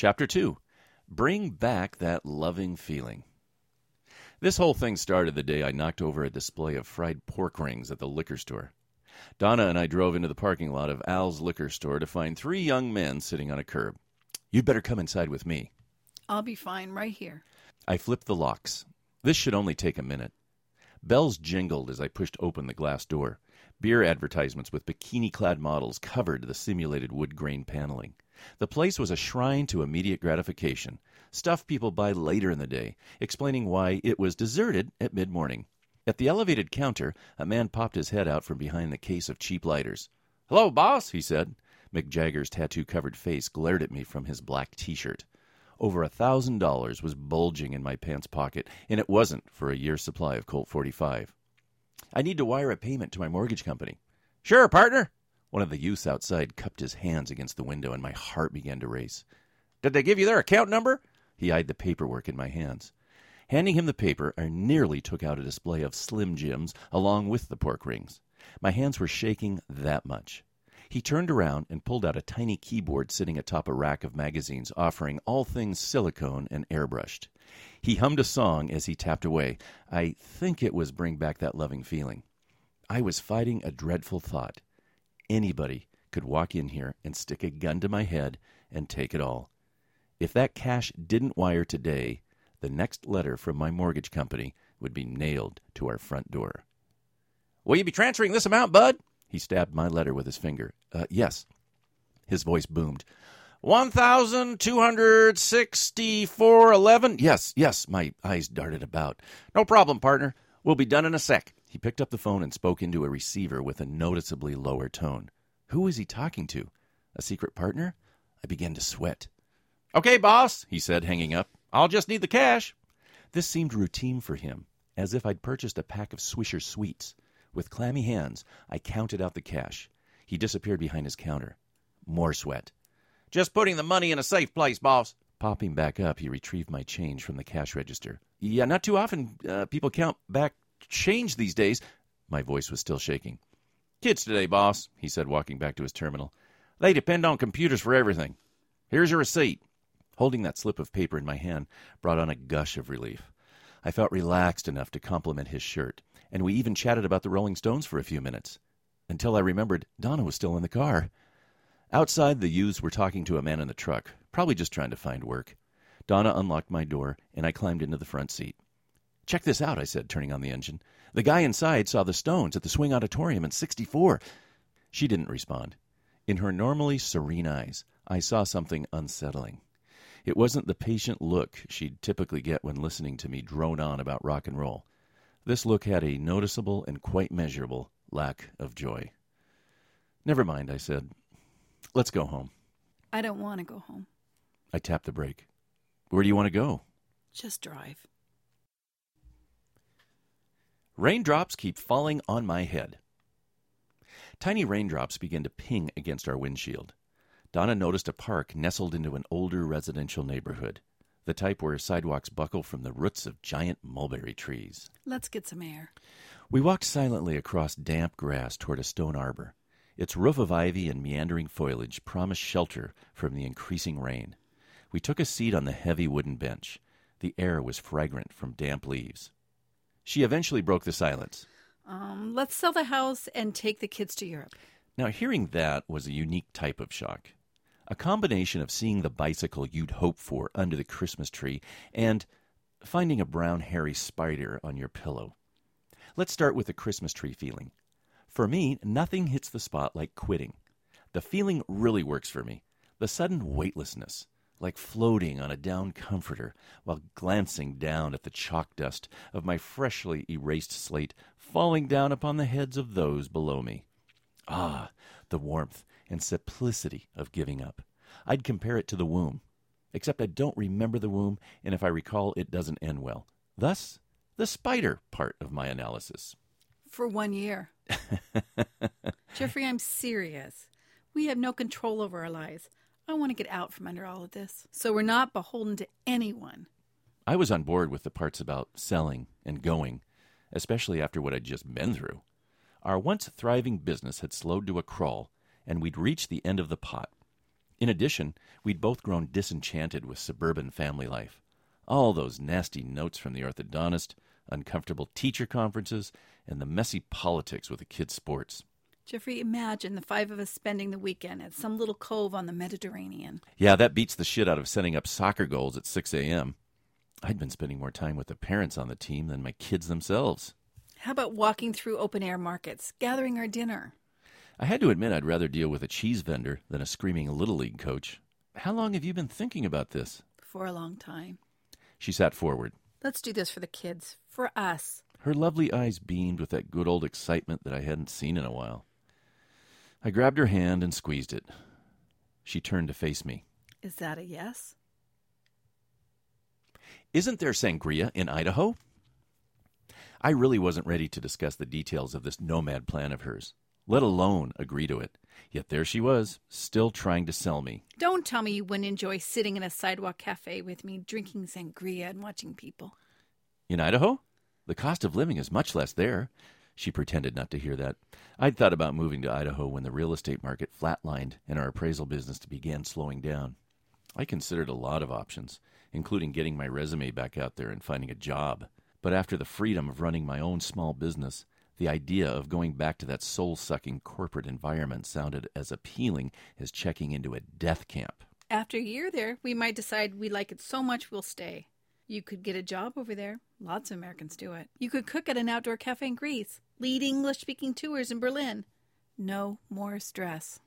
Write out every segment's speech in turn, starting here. Chapter 2, Bring Back That Loving Feeling. This whole thing started the day I knocked over a display of fried pork rings at the liquor store. Donna and I drove into the parking lot of Al's Liquor Store to find three young men sitting on a curb. You'd better come inside with me. I'll be fine right here. I flipped the locks. This should only take a minute. Bells jingled as I pushed open the glass door. Beer advertisements with bikini-clad models covered the simulated wood grain paneling. The place was a shrine to immediate gratification, stuff people buy later in the day, explaining why it was deserted at mid-morning. At the elevated counter, a man popped his head out from behind the case of cheap lighters. "Hello, boss," he said. Mick Jagger's tattoo-covered face glared at me from his black T-shirt. Over $1,000 was bulging in my pants pocket, and it wasn't for a year's supply of Colt 45. "I need to wire a payment to my mortgage company." "Sure, partner." One of the youths outside cupped his hands against the window, and my heart began to race. "Did they give you their account number?" He eyed the paperwork in my hands. Handing him the paper, I nearly took out a display of Slim Jims along with the pork rings. My hands were shaking that much. He turned around and pulled out a tiny keyboard sitting atop a rack of magazines offering all things silicone and airbrushed. He hummed a song as he tapped away. I think it was Bring Back That Loving Feeling. I was fighting a dreadful thought. Anybody could walk in here and stick a gun to my head and take it all. If that cash didn't wire today, the next letter from my mortgage company would be nailed to our front door. "Will you be transferring this amount, bud?" He stabbed my letter with his finger. Yes. His voice boomed. $1,264.11? Yes. My eyes darted about. "No problem, partner. We'll be done in a sec." He picked up the phone and spoke into a receiver with a noticeably lower tone. Who was he talking to? A secret partner? I began to sweat. "Okay, boss," he said, hanging up. "I'll just need the cash." This seemed routine for him, as if I'd purchased a pack of Swisher Sweets. With clammy hands, I counted out the cash. He disappeared behind his counter. More sweat. "Just putting the money in a safe place, boss." Popping back up, he retrieved my change from the cash register. "Yeah, not too often people count back change these days." My voice was still shaking. "Kids today, boss," he said, walking back to his terminal. "They depend on computers for everything. Here's your receipt." Holding that slip of paper in my hand brought on a gush of relief. I felt relaxed enough to compliment his shirt, and we even chatted about the Rolling Stones for a few minutes, until I remembered Donna was still in the car. Outside, the youths were talking to a man in the truck, probably just trying to find work. Donna unlocked my door, and I climbed into the front seat. "Check this out," I said, turning on the engine. "The guy inside saw the Stones at the Swing Auditorium in '64. She didn't respond. In her normally serene eyes, I saw something unsettling. It wasn't the patient look she'd typically get when listening to me drone on about rock and roll. This look had a noticeable and quite measurable lack of joy. "Never mind," I said. "Let's go home." "I don't want to go home." I tapped the brake. "Where do you want to go?" "Just drive." Raindrops keep falling on my head. Tiny raindrops began to ping against our windshield. Donna noticed a park nestled into an older residential neighborhood, the type where sidewalks buckle from the roots of giant mulberry trees. "Let's get some air." We walked silently across damp grass toward a stone arbor. Its roof of ivy and meandering foliage promised shelter from the increasing rain. We took a seat on the heavy wooden bench. The air was fragrant from damp leaves. She eventually broke the silence. Let's sell the house and take the kids to Europe." Now, hearing that was a unique type of shock. A combination of seeing the bicycle you'd hope for under the Christmas tree and finding a brown hairy spider on your pillow. Let's start with the Christmas tree feeling. For me, nothing hits the spot like quitting. The feeling really works for me. The sudden weightlessness, like floating on a down comforter while glancing down at the chalk dust of my freshly erased slate falling down upon the heads of those below me. Ah, the warmth and simplicity of giving up. I'd compare it to the womb, except I don't remember the womb, and if I recall, it doesn't end well. Thus, the spider part of my analysis. "For 1 year." "Jeffrey, I'm serious. We have no control over our lives. I want to get out from under all of this, so we're not beholden to anyone." I was on board with the parts about selling and going, especially after what I'd just been through. Our once thriving business had slowed to a crawl, and we'd reached the end of the pot. In addition, we'd both grown disenchanted with suburban family life. All those nasty notes from the orthodontist, uncomfortable teacher conferences, and the messy politics with the kids' sports. Jeffrey, imagine the five of us spending the weekend at some little cove on the Mediterranean. Yeah, that beats the shit out of setting up soccer goals at 6 a.m. I'd been spending more time with the parents on the team than my kids themselves. How about walking through open-air markets, gathering our dinner? I had to admit I'd rather deal with a cheese vendor than a screaming Little League coach. How long have you been thinking about this? For a long time. She sat forward. Let's do this for the kids, for us. Her lovely eyes beamed with that good old excitement that I hadn't seen in a while. I grabbed her hand and squeezed it. She turned to face me. Is that a yes? Isn't there sangria in Idaho? I really wasn't ready to discuss the details of this nomad plan of hers, let alone agree to it. Yet there she was, still trying to sell me. Don't tell me you wouldn't enjoy sitting in a sidewalk cafe with me, drinking sangria and watching people. In Idaho? The cost of living is much less there. She pretended not to hear that. I'd thought about moving to Idaho when the real estate market flatlined and our appraisal business began slowing down. I considered a lot of options, including getting my resume back out there and finding a job. But after the freedom of running my own small business, the idea of going back to that soul-sucking corporate environment sounded as appealing as checking into a death camp. After a year there, we might decide we like it so much we'll stay. You could get a job over there. Lots of Americans do it. You could cook at an outdoor cafe in Greece, lead English-speaking tours in Berlin. No more stress.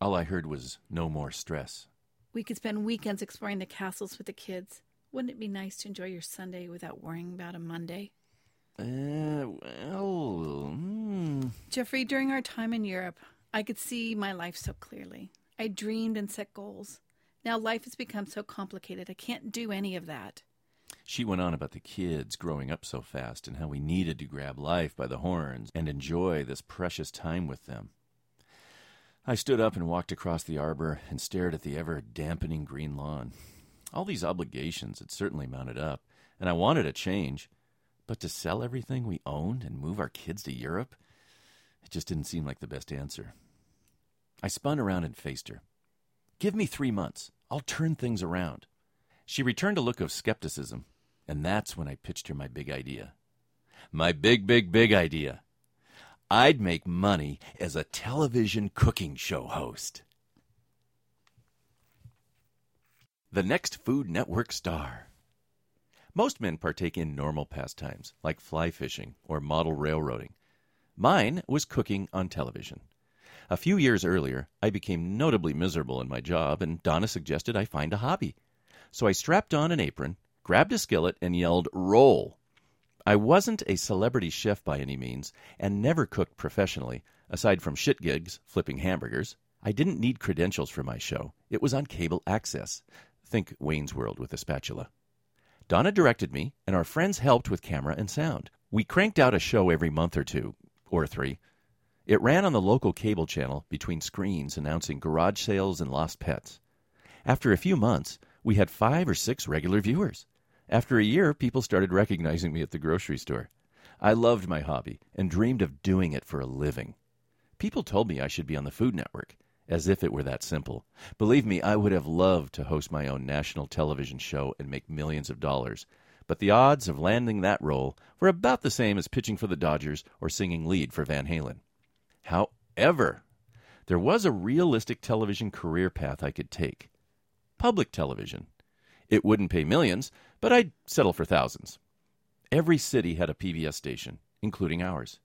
All I heard was no more stress. We could spend weekends exploring the castles with the kids. Wouldn't it be nice to enjoy your Sunday without worrying about a Monday? Jeffrey, during our time in Europe, I could see my life so clearly. I dreamed and set goals. Now life has become so complicated, I can't do any of that. She went on about the kids growing up so fast and how we needed to grab life by the horns and enjoy this precious time with them. I stood up and walked across the arbor and stared at the ever-dampening green lawn. All these obligations had certainly mounted up, and I wanted a change. But to sell everything we owned and move our kids to Europe? It just didn't seem like the best answer. I spun around and faced her. Give me 3 months. I'll turn things around. She returned a look of skepticism, and that's when I pitched her my big idea. My big, big, big idea. I'd make money as a television cooking show host. The next Food Network star. Most men partake in normal pastimes, like fly fishing or model railroading. Mine was cooking on television. A few years earlier, I became notably miserable in my job, and Donna suggested I find a hobby. So I strapped on an apron, grabbed a skillet, and yelled, "Roll!" I wasn't a celebrity chef by any means, and never cooked professionally, aside from shit gigs, flipping hamburgers. I didn't need credentials for my show. It was on cable access. Think Wayne's World with a spatula. Donna directed me, and our friends helped with camera and sound. We cranked out a show every month or two, or three. It ran on the local cable channel between screens announcing garage sales and lost pets. After a few months, we had 5 or 6 regular viewers. After a year, people started recognizing me at the grocery store. I loved my hobby and dreamed of doing it for a living. People told me I should be on the Food Network, as if it were that simple. Believe me, I would have loved to host my own national television show and make millions of dollars, but the odds of landing that role were about the same as pitching for the Dodgers or singing lead for Van Halen. However, there was a realistic television career path I could take. Public television. It wouldn't pay millions, but I'd settle for thousands. Every city had a PBS station, including ours.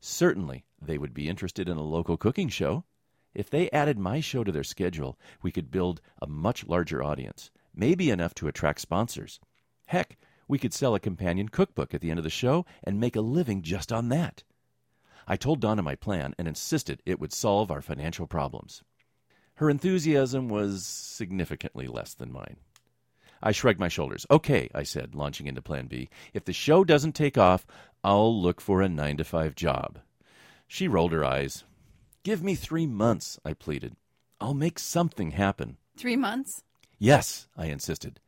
Certainly, they would be interested in a local cooking show. If they added my show to their schedule, we could build a much larger audience, maybe enough to attract sponsors. Heck, we could sell a companion cookbook at the end of the show and make a living just on that. I told Donna my plan and insisted it would solve our financial problems. Her enthusiasm was significantly less than mine. I shrugged my shoulders. Okay, I said, launching into Plan B. If the show doesn't take off, I'll look for a 9-to-5 job. She rolled her eyes. Give me 3 months, I pleaded. I'll make something happen. 3 months? Yes, I insisted.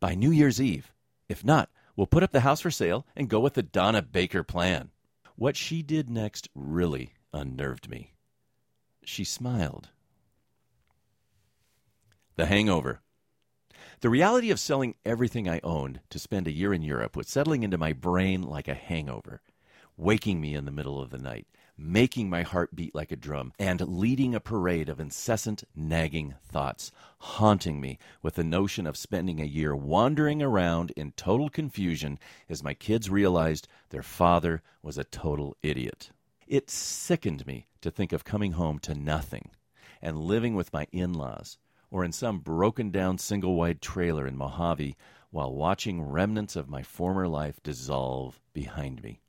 By New Year's Eve. If not, we'll put up the house for sale and go with the Donna Baker plan. What she did next really unnerved me. She smiled. The hangover. The reality of selling everything I owned to spend a year in Europe was settling into my brain like a hangover, waking me in the middle of the night, making my heart beat like a drum, and leading a parade of incessant, nagging thoughts, haunting me with the notion of spending a year wandering around in total confusion as my kids realized their father was a total idiot. It sickened me to think of coming home to nothing and living with my in-laws or in some broken-down single-wide trailer in Mojave while watching remnants of my former life dissolve behind me.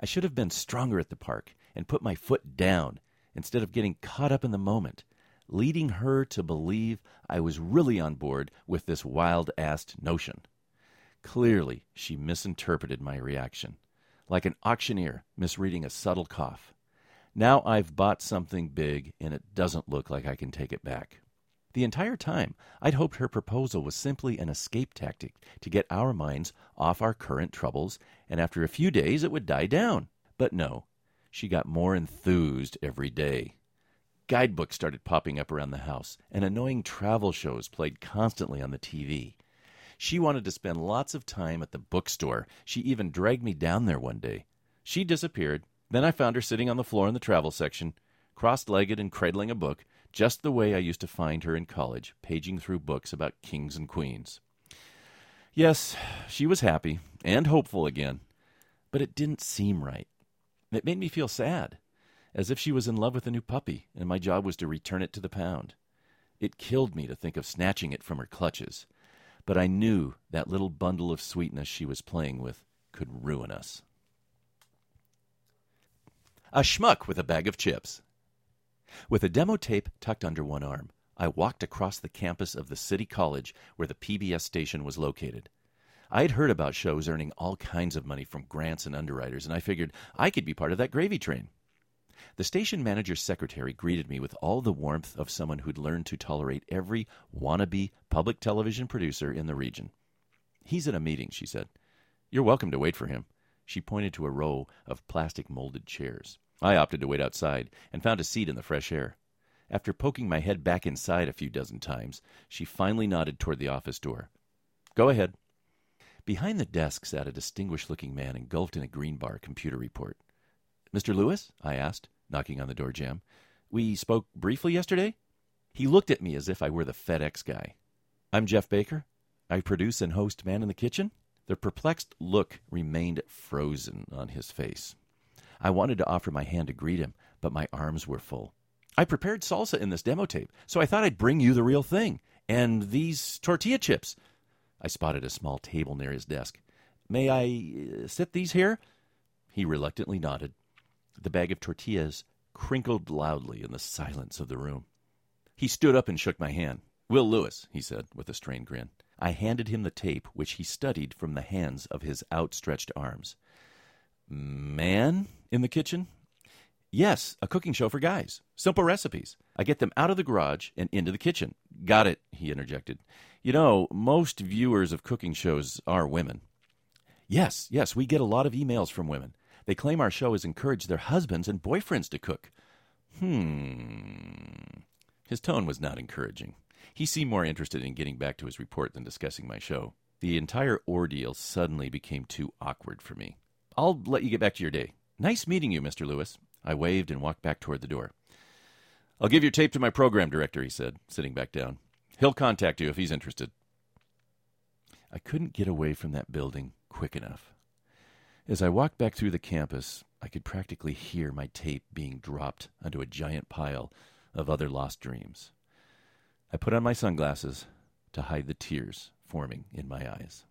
I should have been stronger at the park and put my foot down instead of getting caught up in the moment, leading her to believe I was really on board with this wild-assed notion. Clearly, she misinterpreted my reaction, like an auctioneer misreading a subtle cough. Now I've bought something big, and it doesn't look like I can take it back. The entire time, I'd hoped her proposal was simply an escape tactic to get our minds off our current troubles, and after a few days it would die down. But no, she got more enthused every day. Guidebooks started popping up around the house, and annoying travel shows played constantly on the TV. She wanted to spend lots of time at the bookstore. She even dragged me down there one day. She disappeared. Then I found her sitting on the floor in the travel section, cross-legged and cradling a book, just the way I used to find her in college, paging through books about kings and queens. Yes, she was happy and hopeful again, but it didn't seem right. It made me feel sad, as if she was in love with a new puppy and my job was to return it to the pound. It killed me to think of snatching it from her clutches, but I knew that little bundle of sweetness she was playing with could ruin us. A schmuck with a bag of chips. With a demo tape tucked under one arm, I walked across the campus of the city college where the PBS station was located. I'd heard about shows earning all kinds of money from grants and underwriters, and I figured I could be part of that gravy train. The station manager's secretary greeted me with all the warmth of someone who'd learned to tolerate every wannabe public television producer in the region. "He's at a meeting," she said. "You're welcome to wait for him." She pointed to a row of plastic-molded chairs. I opted to wait outside and found a seat in the fresh air. After poking my head back inside a few dozen times, she finally nodded toward the office door. "Go ahead." Behind the desk sat a distinguished-looking man engulfed in a green bar computer report. "Mr. Lewis?" I asked, knocking on the door jamb. "We spoke briefly yesterday?" He looked at me as if I were the FedEx guy. "I'm Jeff Baker. I produce and host Man in the Kitchen." The perplexed look remained frozen on his face. I wanted to offer my hand to greet him, but my arms were full. "I prepared salsa in this demo tape, so I thought I'd bring you the real thing. And these tortilla chips." I spotted a small table near his desk. "May I sit these here?" He reluctantly nodded. The bag of tortillas crinkled loudly in the silence of the room. He stood up and shook my hand. "Will Lewis," he said with a strained grin. I handed him the tape, which he studied from the hands of his outstretched arms. "Man in the Kitchen?" "Yes, a cooking show for guys. Simple recipes. I get them out of the garage and into the kitchen." "Got it," he interjected. "You know, most viewers of cooking shows are women." Yes, we get a lot of emails from women. They claim our show has encouraged their husbands and boyfriends to cook." His tone was not encouraging. He seemed more interested in getting back to his report than discussing my show. The entire ordeal suddenly became too awkward for me. "I'll let you get back to your day. Nice meeting you, Mr. Lewis." I waved and walked back toward the door. "I'll give your tape to my program director," he said, sitting back down. "He'll contact you if he's interested." I couldn't get away from that building quick enough. As I walked back through the campus, I could practically hear my tape being dropped onto a giant pile of other lost dreams. I put on my sunglasses to hide the tears forming in my eyes.